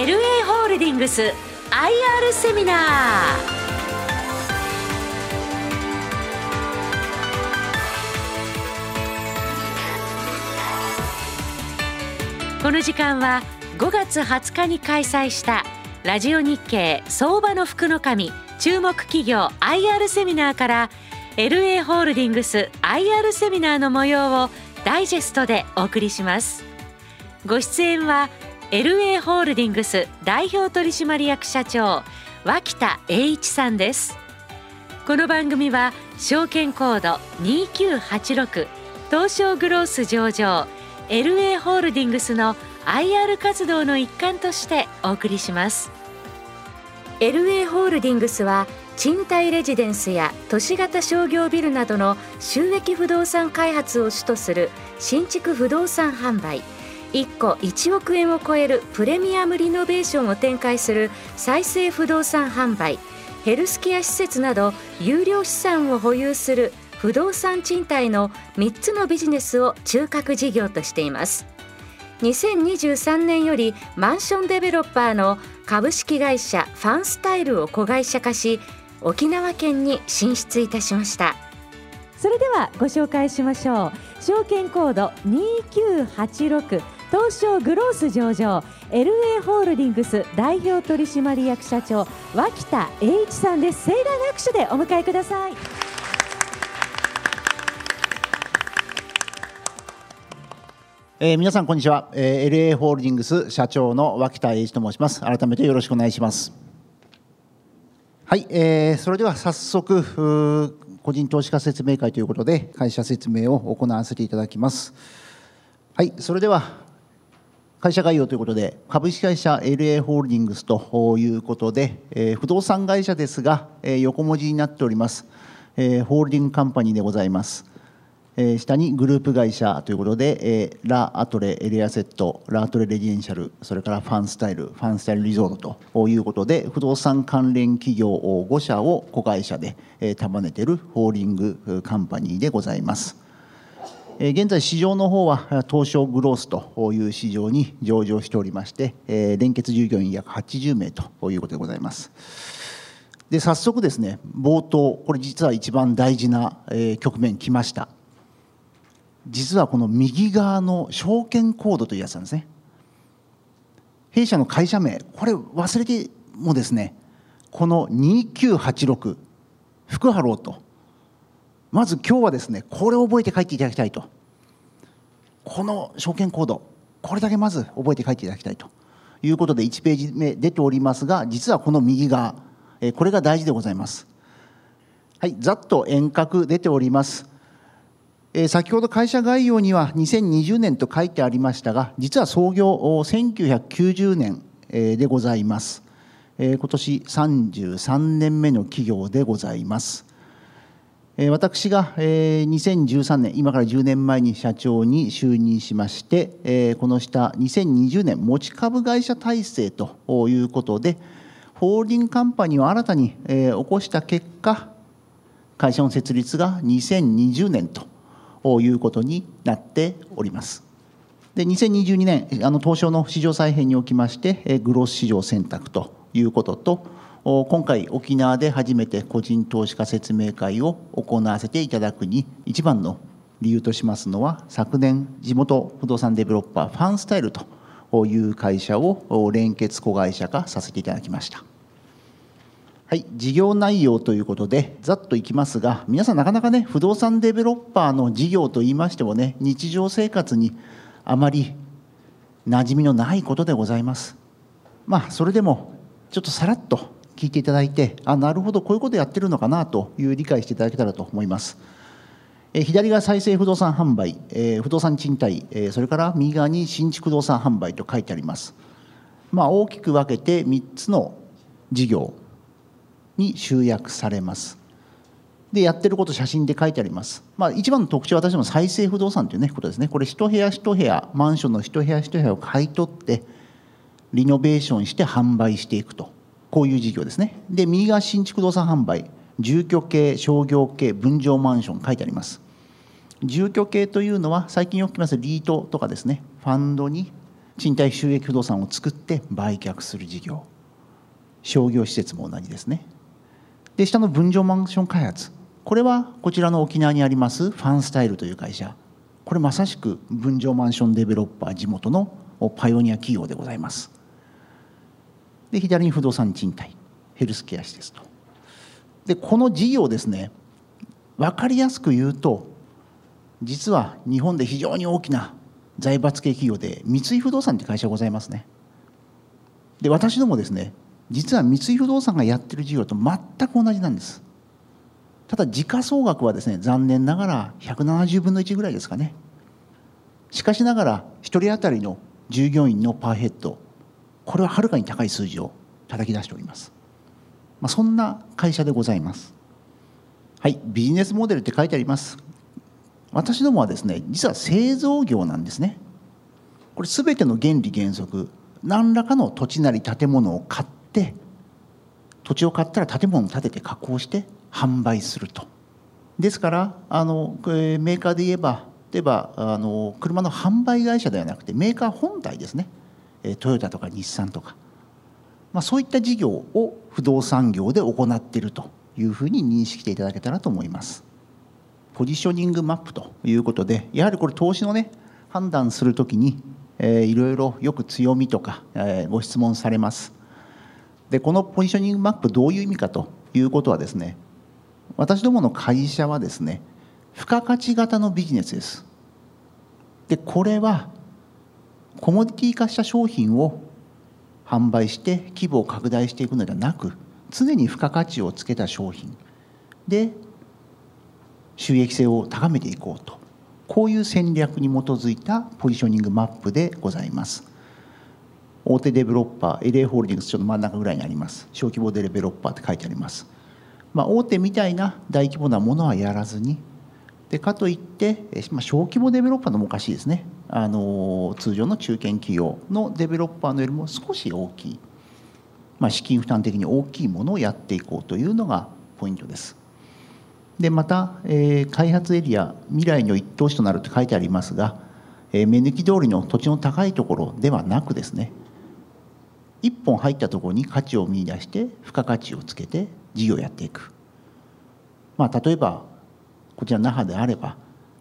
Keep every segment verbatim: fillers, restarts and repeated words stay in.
エルエー ホールディングス アイアール セミナー。この時間はごがつはつかに開催したラジオ日経相場の福の神注目企業 アイアール セミナーから エルエー ホールディングス アイアール セミナーの模様をダイジェストでお送りします。ご出演は エルエー ホールディングス代表取締役社長脇田栄一さんです。この番組は証券コードにきゅうはちろく東証グロース上場 エルエー ホールディングスの アイアール 活動の一環としてお送りします。 エルエー ホールディングスは賃貸レジデンスや都市型商業ビルなどの収益不動産開発を主とする新築不動産販売、いっこいちおくえんを超えるプレミアムリノベーションを展開する再生不動産販売、ヘルスケア施設など優良資産を保有する不動産賃貸のみっつのビジネスを中核事業としています。にせんにじゅうさんねんよりマンションデベロッパーの株式会社ファンスタイルを子会社化し、沖縄県に進出いたしました。それではご紹介しましょう。証券コードにきゅうはちろく東証グロース上場 エルエー ホールディングス代表取締役社長脇田栄一さんです。盛大な拍手でお迎えください。えー、皆さんこんにちは、えー、エルエー ホールディングス社長の脇田栄一と申します。改めてよろしくお願いします。はい、えー、それでは早速個人投資家説明会ということで会社説明を行わせていただきます。はい、それでは会社概要ということで、株式会社 エルエー ホールディングスということで、えー、不動産会社ですが、えー、横文字になっております、えー、ホールディングカンパニーでございます。えー、下にグループ会社ということで、えー、ラ・アトレ・エレアセット、ラ・アトレ・レジデンシャル、それからファンスタイル、ファンスタイルリゾートということで、不動産関連企業ごしゃを子会社で束ねているホールディングカンパニーでございます。えー、現在市場の方は東証グロースという市場に上場しておりまして、えー、連結従業員約はちじゅうめいということでございます。で、早速ですね、冒頭、これ実は一番大事な局面来ました。実はこの右側の証券コードというやつなんですね。弊社の会社名、これ忘れてもですね、このにきゅうはちろく福ハローと、まず今日はですねこれを覚えて帰っていただきたいと、この証券コード、これだけまず覚えて帰っていただきたいということで、いちページ目出ておりますが、実はこの右側、これが大事でございます。はい、ざっと遠隔出ております。先ほど会社概要にはにせんにじゅうねんと書いてありましたが、実は創業せんきゅうひゃくきゅうじゅうねんでございます。今年さんじゅうさんねんめの企業でございます。私がにせんじゅうさんねん、今からじゅうねんまえに社長に就任しまして、この下にせんにじゅうねん持ち株会社体制ということでホールディングカンパニーを新たに起こした結果、会社の設立がにせんにじゅうねんということになっております。で、にせんにじゅうにねん、あの東証の市場再編におきましてグロース市場選択ということと、今回沖縄で初めて個人投資家説明会を行わせていただくに一番の理由としますのは、昨年地元不動産デベロッパーファンスタイルという会社を連結子会社化させていただきました。はい、事業内容ということでざっといきますが、皆さんなかなかね、不動産デベロッパーの事業といいましてもね、日常生活にあまり馴染みのないことでございます。まあそれでもちょっとさらっと聞いていただいて、あ、なるほど、こういうことやってるのかなという理解していただけたらと思います。え左が再生不動産販売、え不動産賃貸、えそれから右側に新築不動産販売と書いてあります。まあ大きく分けてみっつの事業に集約されます。で、やってること写真で書いてあります。まあ、一番の特徴は私ども再生不動産という、ね、ことですね。これ一部屋一部屋、マンションの一部屋一部屋を買い取ってリノベーションして販売していくと、こういう事業ですね。で、右側新築不動産販売、住居系、商業系、分譲マンション書いてあります。住居系というのは最近よく聞きますリートとかですね、ファンドに賃貸収益不動産を作って売却する事業、商業施設も同じですね。で、下の分譲マンション開発、これはこちらの沖縄にありますファンスタイルという会社、これまさしく分譲マンションデベロッパー地元のパイオニア企業でございます。で、左に不動産賃貸、ヘルスケア施設と。で、この事業ですね、分かりやすく言うと、実は日本で非常に大きな財閥系企業で三井不動産という会社がございますね。で、私どもですね、実は三井不動産がやってる事業と全く同じなんです。ただ時価総額はですね、残念ながらひゃくななじゅうぶんのいちぐらいですかね。しかしながらひとり当たりの従業員のパーヘッド、これははるかに高い数字を叩き出しております。まあ、そんな会社でございます。はい、ビジネスモデルって書いてあります。私どもはですね、実は製造業なんですね。これ全ての原理原則、何らかの土地なり建物を買って、土地を買ったら建物を建てて加工して販売すると。ですからあのメーカーで言えば、例えばあの車の販売会社ではなくてメーカー本体ですね、トヨタとか日産とか、まあ、そういった事業を不動産業で行っているというふうに認識していただけたらと思います。ポジショニングマップということで、やはりこれ投資のね、判断するときに、えー、いろいろよく強みとか、えー、ご質問されます。で、このポジショニングマップ、どういう意味かということはですね、私どもの会社はですね、付加価値型のビジネスです。で、これはコモディティ化した商品を販売して規模を拡大していくのではなく、常に付加価値をつけた商品で収益性を高めていこうと、こういう戦略に基づいたポジショニングマップでございます。大手デベロッパー エルエー ホールディングス、ちょっと真ん中ぐらいにあります。小規模デベロッパーって書いてあります。まあ、大手みたいな大規模なものはやらずに、でかといって、まあ、小規模デベロッパーのもおかしいですね、あの通常の中堅企業のデベロッパーのよりも少し大きい、まあ、資金負担的に大きいものをやっていこうというのがポイントです。でまた、えー、開発エリア、未来の一等地となると書いてありますが、えー、目抜き通りの土地の高いところではなくですね、一本入ったところに価値を見出して付加価値をつけて事業をやっていく。まあ、例えばこちら那覇であれば、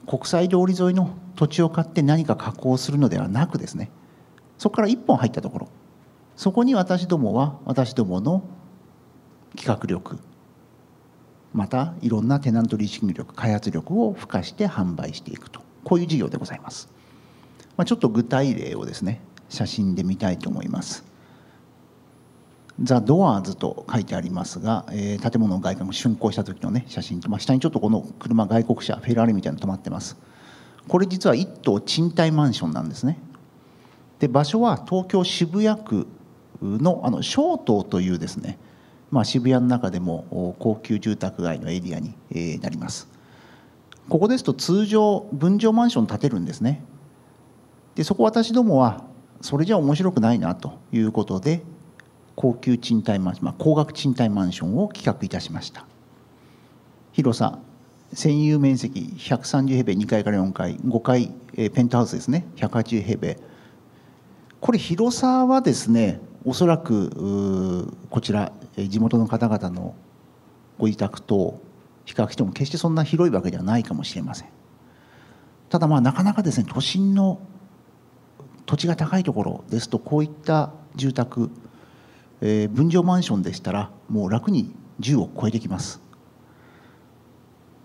国際通り沿いの土地を買って何か加工するのではなくですね、そこから一本入ったところ、そこに私どもは私どもの企画力、またいろんなテナントリーシング力、開発力を付加して販売していくと、こういう事業でございます。まあ、ちょっと具体例をですね、写真で見たいと思います。ザ・ドアーズと書いてありますが、えー、建物の外観を竣工した時の、ね、写真と、まあ、下にちょっとこの車、外国車フェラーリみたいなの止まってます。これ実はいっとう賃貸マンションなんですね。で場所は東京渋谷区のあの松濤というですね、まあ、渋谷の中でも高級住宅街のエリアになります。ここですと通常分譲マンション建てるんですね。でそこ私どもはそれじゃ面白くないなということで、高級賃貸マンション、まあ、高額賃貸マンションを企画いたしました。広さ占有面積ひゃくさんじゅうへいべい、にかいからよんかい、ごかい、えー、ペントハウスですね、ひゃくはちじゅうへいべい。これ広さはですね、おそらくこちら地元の方々のご自宅と比較しても決してそんな広いわけではないかもしれません。ただまあなかなかですね、都心の土地が高いところですと、こういった住宅、えー、分譲マンションでしたらもう楽にじゅうを超えてきます。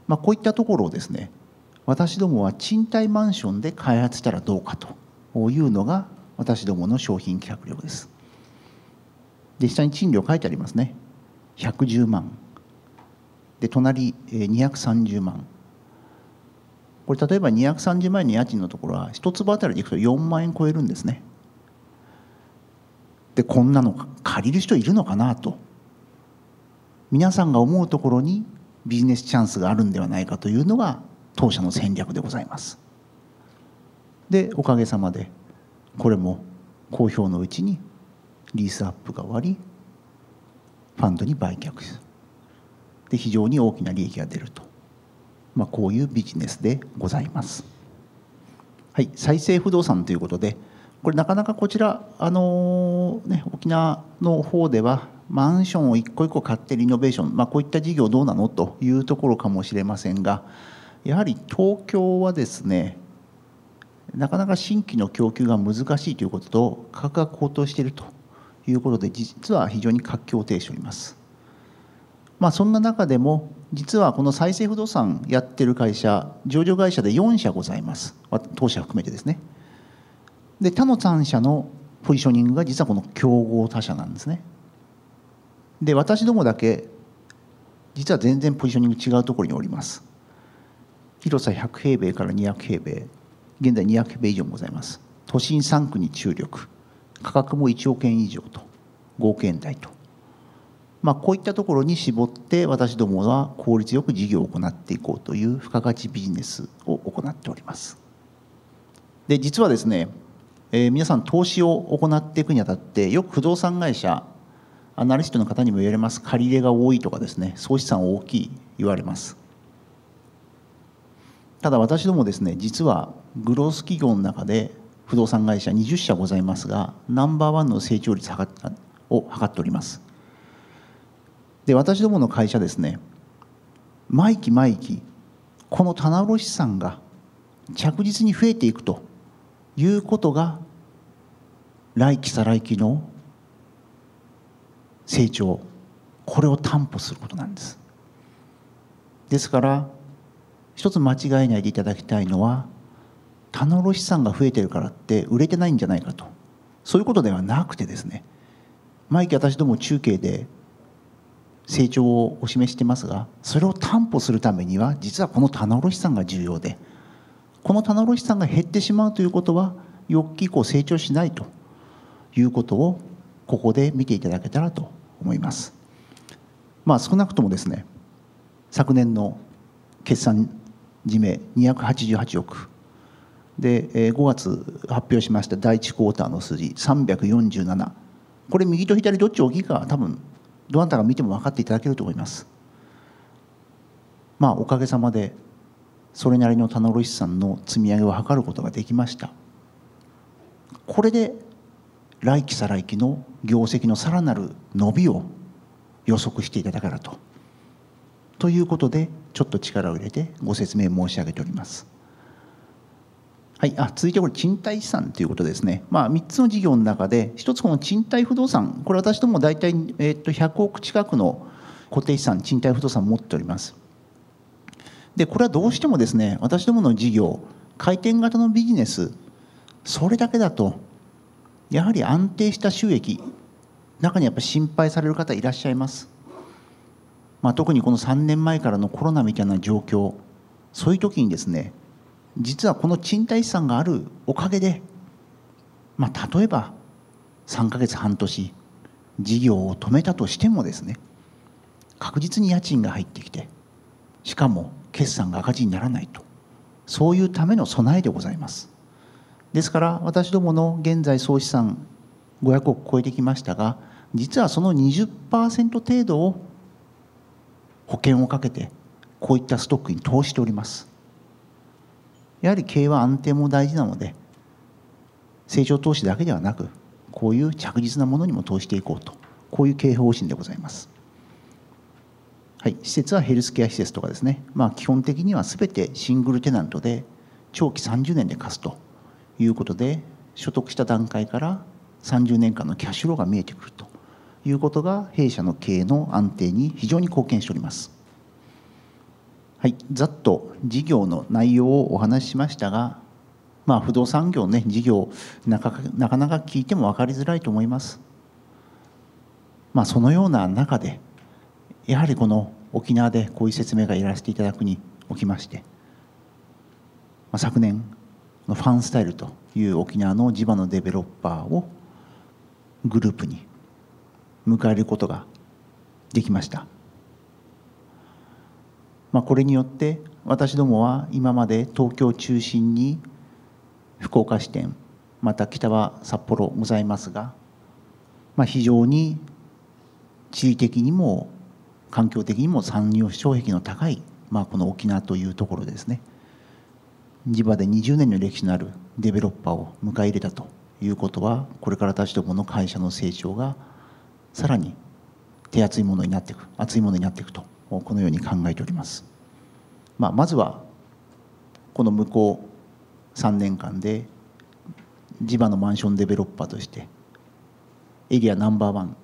まあ、こういったところをですね、私どもは賃貸マンションで開発したらどうかというのが私どもの商品企画力です。で下に賃料書いてありますね。ひゃくじゅうまんで隣にひゃくさんじゅうまん、これ例えばにひゃくさんじゅうまんえんの家賃のところはひとつばあたりでいくとよんまんえん超えるんですね。でこんなの借りる人いるのかなと、皆さんが思うところにビジネスチャンスがあるんではないかというのが当社の戦略でございます。でおかげさまでこれも好評のうちにリースアップが終わり、ファンドに売却する。で非常に大きな利益が出ると、まあ、こういうビジネスでございます。はい、再生不動産ということで、これなかなかこちら、あのーね、沖縄の方ではマンションを一個一個買ってリノベーション、まあ、こういった事業どうなのというところかもしれませんが、やはり東京はですね、なかなか新規の供給が難しいということと、価格が高騰しているということで、実は非常に活況を呈しております。まあ、そんな中でも実はこの再生不動産やってる会社、上場会社でよんしゃございます。当社含めてですね。で他のさんしゃのポジショニングが実はこの競合他社なんですね。で私どもだけ実は全然ポジショニング違うところにおります。広さひゃくへいべいからにひゃくへいべい、現在にひゃくへいべい以上もございます。都心さんくに注力、価格もいちおくえん以上とごおくえんだいと、まあ、こういったところに絞って私どもは効率よく事業を行っていこうという付加価値ビジネスを行っております。で実はですね、えー、皆さん投資を行っていくにあたって、よく不動産会社アナリストの方にも言われます。借り入れが多いとかですね、総資産大きい言われます。ただ私どもですね、実はグロース企業の中で不動産会社にじゅっしゃございますが、ナンバーワンの成長率を図っております。で私どもの会社ですね、毎期毎期この棚卸資産が着実に増えていくということが、来期再来期の成長、これを担保することなんです。ですから一つ間違えないでいただきたいのは、棚卸資産が増えてるからって売れてないんじゃないかと、そういうことではなくてですね、毎期私ども中継で成長をお示ししてますが、それを担保するためには実はこの棚卸資産が重要で、この棚卸資産が減ってしまうということは翌期以降成長しないということをここで見ていただけたらと思います。まあ少なくともですね、昨年の決算締めにひゃくはちじゅうはちおくで、ごがつ発表しましただいいちクォーターの数字さんびゃくよんじゅうなな、これ右と左どっち大きいか多分どなたが見ても分かっていただけると思います。まあおかげさまでそれなりの棚卸資産の積み上げを図ることができました。これで来期再来期の業績のさらなる伸びを予測していただけたらとということで、ちょっと力を入れてご説明申し上げております。はい、あ続いてこれ賃貸資産ということですね。まあ、みっつの事業の中でひとつこの賃貸不動産、これ私ども大体、えー、とひゃくおく近くの固定資産、賃貸不動産を持っております。でこれはどうしてもですね、私どもの事業回転型のビジネス、それだけだとやはり安定した収益、中にやっぱり心配される方いらっしゃいます。まあ、特にこのさんねんまえからのコロナみたいな状況、そういう時にですね、実はこの賃貸資産があるおかげで、まあ、例えばさんかげつ半年事業を止めたとしてもですね、確実に家賃が入ってきて、しかも決算が赤字にならないと、そういうための備えでございます。ですから私どもの現在総資産ごひゃくおく超えてきましたが、実はその にじゅっパーセント 程度を保険をかけてこういったストックに投資しております。やはり経営は安定も大事なので、成長投資だけではなく、こういう着実なものにも投資していこうと、こういう経営方針でございます。はい、施設はヘルスケア施設とかですね、まあ、基本的には全てシングルテナントで長期さんじゅうねんで貸すということで、所得した段階からさんじゅうねんかんのキャッシュフローが見えてくるということが、弊社の経営の安定に非常に貢献しております。はい、ざっと事業の内容をお話ししましたが、まあ、不動産業の、ね、事業なか、なかなか聞いても分かりづらいと思います。まあ、そのような中でやはりこの沖縄でこういう説明がやらせていただくにおきまして、まあ、昨年のファンスタイルという沖縄の地場のデベロッパーをグループに迎え入れることができました。まあこれによって私どもは今まで東京を中心に福岡支店、また北は札幌ございますが、まあ、非常に地理的にも環境的にも産業障壁の高い、まあ、この沖縄というところですね、地場でにじゅうねんの歴史のあるデベロッパーを迎え入れたということは、これから立ちどもの会社の成長がさらに手厚いものになっていく、厚いものになっていくと、このように考えております。まあ、まずはこの向こうさんねんかんで地場のマンションデベロッパーとしてエリアナンバーワン、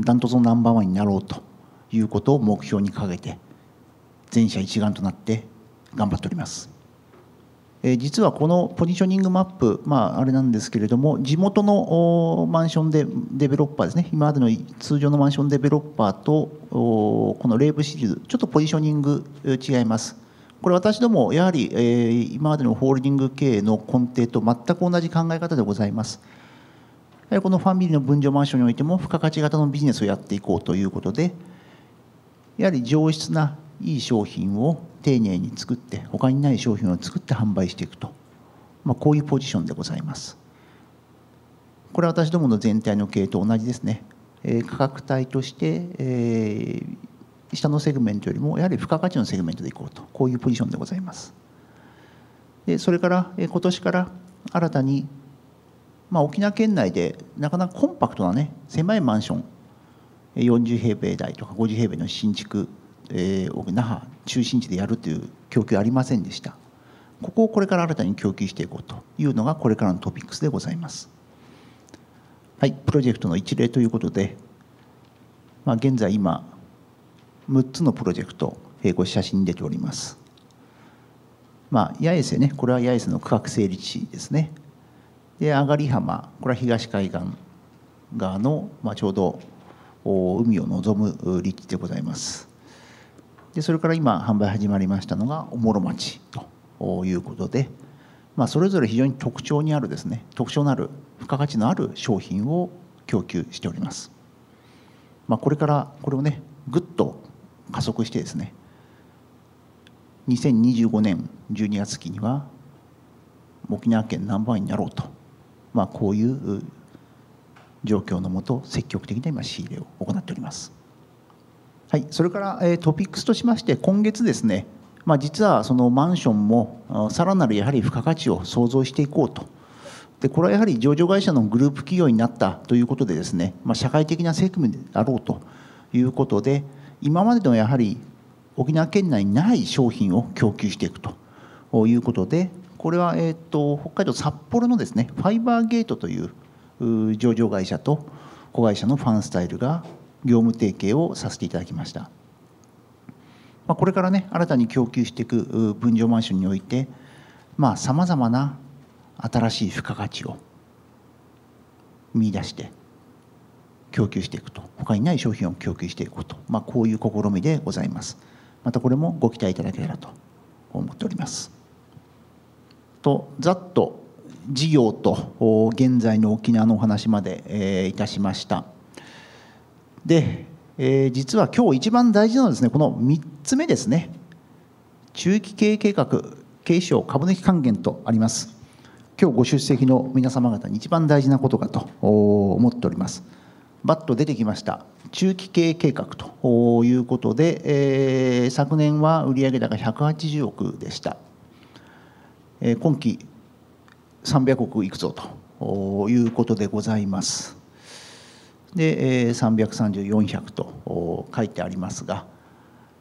ダントツのナンバーワンになろうということを目標に掲げて、全社一丸となって頑張っております。実はこのポジショニングマップ、まあ、あれなんですけれども、地元のマンションでデベロッパーですね、今までの通常のマンションデベロッパーとこのレイブシリーズ、ちょっとポジショニング違います。これ私どもやはり今までのホールディング経営の根底と全く同じ考え方でございます。このファミリーの分譲マンションにおいても付加価値型のビジネスをやっていこうということで、やはり上質ないい商品を丁寧に作って、他にない商品を作って販売していくと、まあ、こういうポジションでございます。これは私どもの全体の経営と同じですね。えー、価格帯として、えー、下のセグメントよりもやはり付加価値のセグメントでいこうと、こういうポジションでございます。でそれから、えー、今年から新たに、まあ、沖縄県内でなかなかコンパクトなね、狭いマンションよんじゅうへいべいだいとかごじゅうへいべいの新築、えー、那覇中心地でやるという供給ありませんでした。ここをこれから新たに供給していこうというのがこれからのトピックスでございます。はい、プロジェクトの一例ということで、まあ、現在今むっつのプロジェクト並行写真に出ております。まあ、八重瀬ね、これは八重瀬の区画整理地ですね。で上がり浜、これは東海岸側の、まあ、ちょうど海を望む立地でございます。でそれから今販売始まりましたのがおもろ町ということで、まあ、それぞれ非常に特徴にあるですね、特徴のある付加価値のある商品を供給しております。まあ、これからこれをねぐっと加速してですね、にせんにじゅうごねんじゅうにがつきには沖縄県ナンバーワンになろうと、まあ、こういう状況のもと積極的な今仕入れを行っております。はい、それからトピックスとしまして、今月ですね、まあ、実はそのマンションもさらなるやはり付加価値を創造していこうと。でこれはやはり上場会社のグループ企業になったということでですね、まあ、社会的な責務であろうということで、今までのやはり沖縄県内にない商品を供給していくということで、これはえと北海道札幌のですねファイバーゲートという上場会社と子会社のファンスタイルが業務提携をさせていただきました。まあ、これからね新たに供給していく分譲マンションにおいて、さまざまな新しい付加価値を見出して供給していくと、他にない商品を供給していくと、まあ、こういう試みでございます。またこれもご期待いただければと思っております。とざっと事業と現在の沖縄のお話までいたしました。でえー、実は今日一番大事なのはですね、このみっつめですね、中期経営計画経営省株主還元とあります。今日ご出席の皆様方に一番大事なことかと思っております。バッと出てきました中期経営計画ということで、えー、昨年は売上高ひゃくはちじゅうおくでした。えー、今期さんびゃくおくいくぞということでございます。でさんびゃくさんじゅう、よんひゃくと書いてありますが、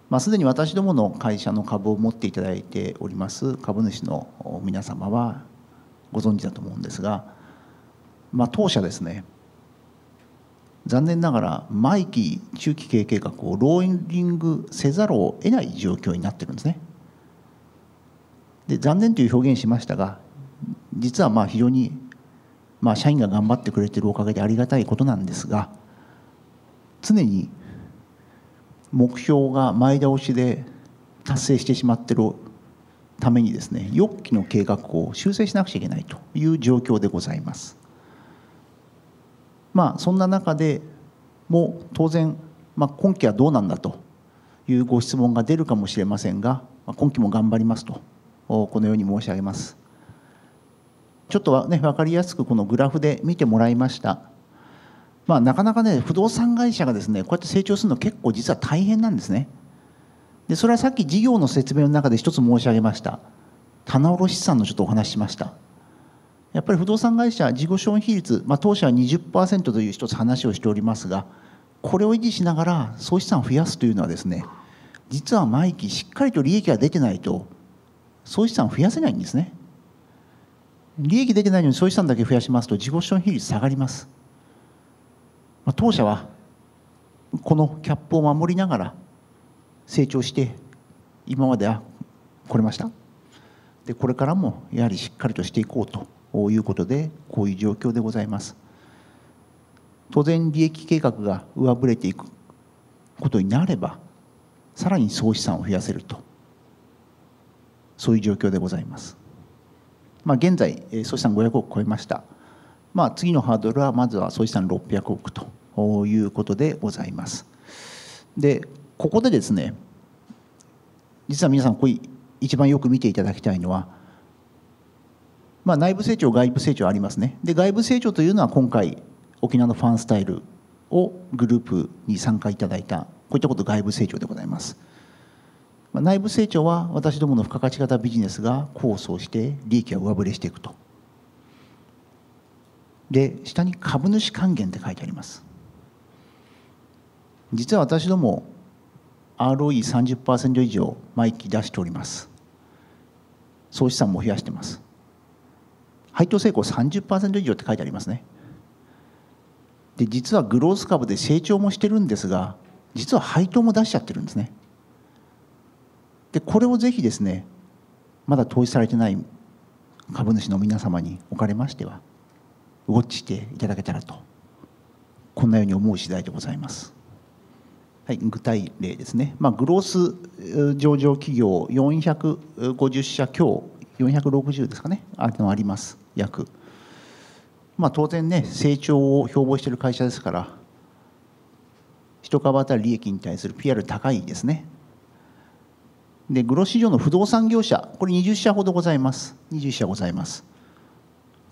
まあ、すでに私どもの会社の株を持っていただいております株主の皆様はご存知だと思うんですが、まあ、当社ですね、残念ながら毎期中期経営計画をローリングせざるを得ない状況になってるんですね。で残念という表現しましたが、実はまあ非常にまあ社員が頑張ってくれているおかげでありがたいことなんですが、常に目標が前倒しで達成してしまっているためにですね、よんきの計画を修正しなくちゃいけないという状況でございます。まあそんな中でも当然、まあ、今期はどうなんだというご質問が出るかもしれませんが、今期も頑張りますとこのように申し上げます。ちょっとね分かりやすくこのグラフで見てもらいました。まあ、なかなかね不動産会社がですねこうやって成長するの結構実は大変なんですね。でそれはさっき事業の説明の中で一つ申し上げました棚卸資産のちょっとお話ししました。やっぱり不動産会社、事後資本比率、まあ、当社は にじゅっパーセント という一つ話をしておりますが、これを維持しながら総資産を増やすというのはですね、実は毎期しっかりと利益が出てないと総資産を増やせないんですね。利益出てないのに総資産だけ増やしますと事後資本比率下がります。まあ、当社はこのキャップを守りながら成長して今までは来れました。でこれからもやはりしっかりとしていこうということで、こういう状況でございます。当然利益計画が上振れていくことになれば、さらに総資産を増やせると、そういう状況でございます。まあ、現在総資産ごひゃくおく超えました。まあ、次のハードルはまずは総資産ろっぴゃくおくということでございます。でここでですね、実は皆さんここ一番よく見ていただきたいのは、まあ、内部成長外部成長ありますね。で外部成長というのは今回沖縄のファンスタイルをグループに参加いただいた、こういったこと外部成長でございます。まあ、内部成長は私どもの付加価値型ビジネスが功を奏して利益が上振れしていくと。で下に株主還元って書いてあります。実は私ども アールオーイーさんじゅっパーセント 以上毎期出しております。総資産も増やしてます。配当成功 さんじゅっパーセント 以上って書いてありますね。で実はグロース株で成長もしてるんですが、実は配当も出しちゃってるんですね。でこれをぜひですね、まだ投資されてない株主の皆様におかれましてはウォッチしていただけたらと、こんなように思う次第でございます。はい、具体例ですね。まあ、グロース上場企業よんひゃくごじゅっしゃ強、よんひゃくろくじゅうですかね、あのあります約。まあ、当然ね、成長を標榜している会社ですから、一株当たり利益に対する ピーアール 高いですね。でグロース市場の不動産業者、これにじゅっしゃほどございます。にじゅっしゃございます。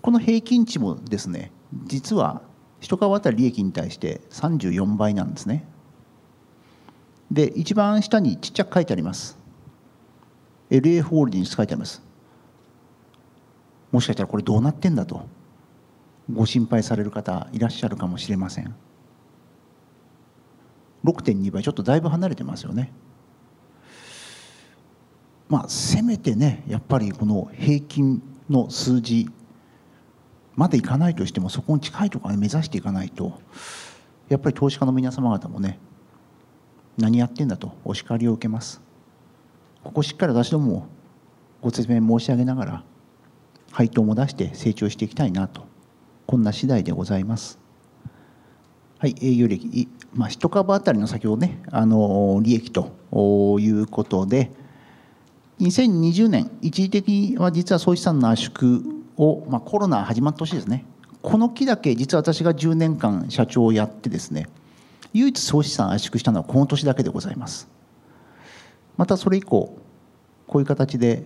この平均値もですね、実は一株当たり利益に対してさんじゅうよんばいなんですね。で一番下にちっちゃく書いてあります エルエー ホールディングス書いてあります。もしかしたらこれどうなってんだとご心配される方いらっしゃるかもしれません。ろくてんにばい、ちょっとだいぶ離れてますよね。まあせめてね、やっぱりこの平均の数字までいかないとしても、そこに近いところを目指していかないと、やっぱり投資家の皆様方もね、何やってんだとお叱りを受けます。ここしっかり私どももご説明申し上げながら配当も出して成長していきたいなと、こんな次第でございます。はい、営業利益、まあ、一株当たりの先ほどね、あの利益ということで、にせんにじゅうねん一時的には実は総資産の圧縮を、まあ、コロナ始まった年ですね、この期だけ実は私がじゅうねんかん社長をやってですね、唯一総資産圧縮したのはこの年だけでございます。またそれ以降こういう形で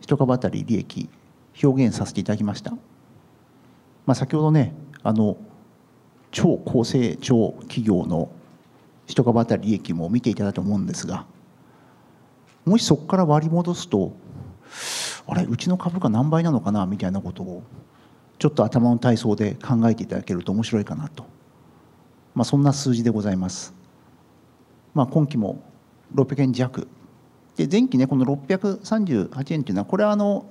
一株当たり利益表現させていただきました。まあ、先ほどね、あの超高成長企業の一株当たり利益も見ていただいたと思うんですが、もしそこから割り戻すと、あれうちの株価何倍なのかなみたいなことをちょっと頭の体操で考えていただけると面白いかなと、まあ、そんな数字でございます。まあ、今期もろっぴゃくえん弱で、前期ねこのろっぴゃくさんじゅうはちえんというのは、これはあの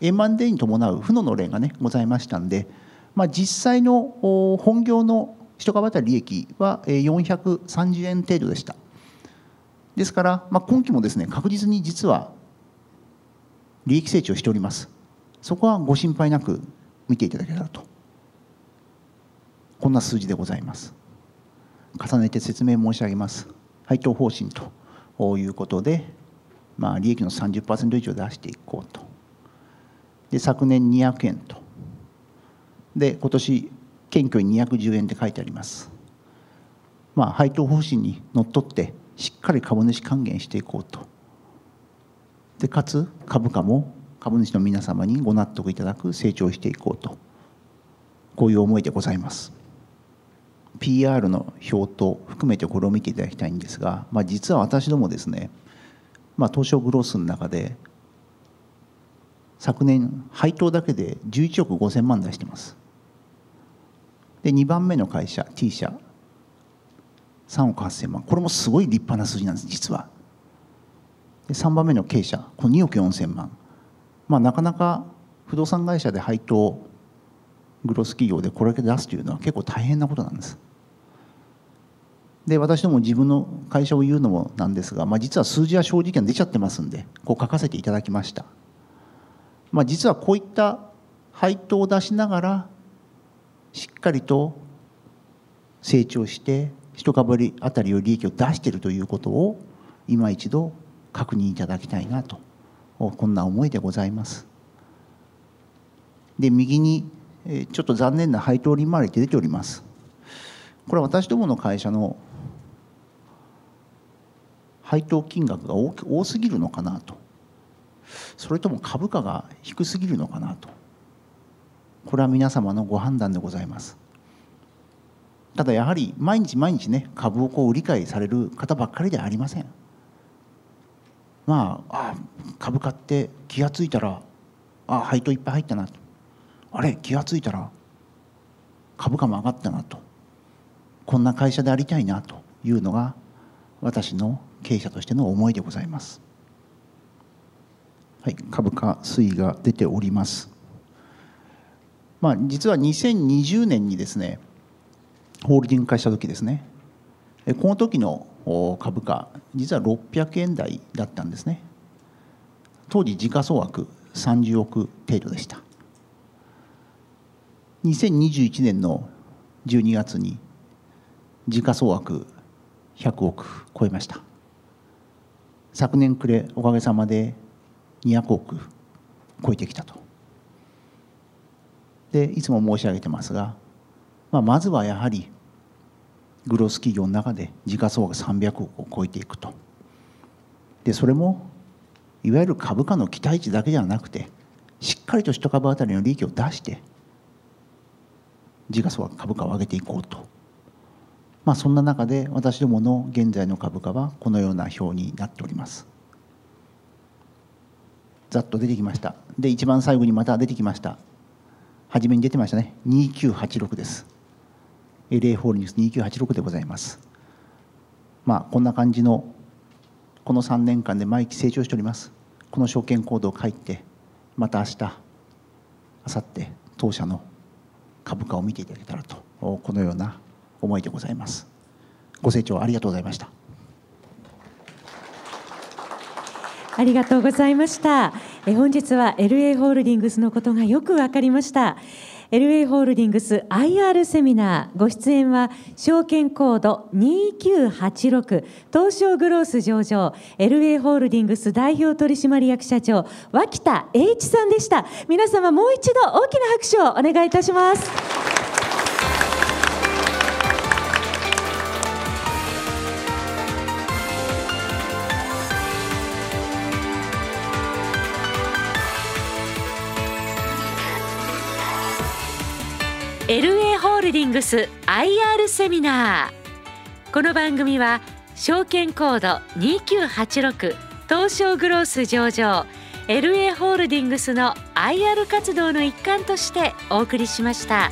エムアンドエー に伴う負ののれんがねございましたんで、まあ、実際の本業の一株当たり利益はよんひゃくさんじゅうえん程度でした。ですから、まあ、今期もですね確実に実は利益成長しております。そこはご心配なく見ていただけたらと、こんな数字でございます。重ねて説明申し上げます。配当方針ということで、まあ、利益の さんじゅっパーセント 以上出していこうと。で昨年にひゃくえんと、で今年謙虚ににひゃくじゅうえんって書いてあります。まあ、配当方針にのっとってしっかり株主還元していこうと。でかつ株価も株主の皆様にご納得いただく成長していこうと、こういう思いでございます。ピーアール の表と含めてこれを見ていただきたいんですが、まあ、実は私どもですね、まあ、東証グロースの中で昨年配当だけでじゅういちおくごせんまん出してます。でにばんめの会社 T 社さんおくはっせんまん、これもすごい立派な数字なんです実は。でさんばんめの K 社、これにおくよんせんまん、まあ、なかなか不動産会社で配当グロス企業でこれだけ出すというのは結構大変なことなんです。で私ども自分の会社を言うのもなんですが、まあ、実は数字は正直に出ちゃってますんでこう書かせていただきました。まあ、実はこういった配当を出しながらしっかりと成長して一株あたりを利益を出しているということを今一度確認いただきたいなと、こんな思いでございます。で右にちょっと残念な配当利回りって出ております。これは私どもの会社の配当金額が多すぎるのかなと、それとも株価が低すぎるのかなと、これは皆様のご判断でございます。ただやはり毎日毎日ね株をこう売り買いされる方ばっかりではありません。まあ、あ株買って気が付いたらあ配当いっぱい入ったなと、あれ気が付いたら株価も上がったなと、こんな会社でありたいなというのが私の経営者としての思いでございます。はい、株価推移が出ております。まあ、実はにせんにじゅうねんにですねホールディング化した時ですね、この時の株価実はろっぴゃくえんだいだったんですね。当時時価総額さんじゅうおく程度でした。にせんにじゅういちねんのじゅうにがつに時価総額ひゃくおく超えました。昨年暮れおかげさまでにひゃくおく超えてきたと。でいつも申し上げてますが、まあ、まずはやはりグロス企業の中で時価総額さんびゃくおくを超えていくと。でそれもいわゆる株価の期待値だけじゃなくてしっかりと一株当たりの利益を出して時価総額株価を上げていこうと、まあ、そんな中で私どもの現在の株価はこのような表になっております。ざっと出てきました。で一番最後にまた出てきました。初めに出てましたね、にきゅうはちろくです。 エルエー ホールディングスにきゅうはちろくでございます。まあこんな感じのこのさんねんかんで毎期成長しております。この証券コードを書いてまた明日あさって当社の株価を見ていただけたらと、このような思いでございます。ご清聴ありがとうございました。ありがとうございました。本日は エルエー ホールディングスのことがよく分かりました。 エルエー ホールディングス アイアール セミナー、ご出演は証券コードにきゅうはちろく東証グロース上場 エルエー ホールディングス代表取締役社長脇田栄一さんでした。皆様もう一度大きな拍手をお願いいたします。エルエー ホールディングス アイアール セミナー、この番組は証券コードにきゅうはちろく東証グロース上場 エルエー ホールディングスの アイアール 活動の一環としてお送りしました。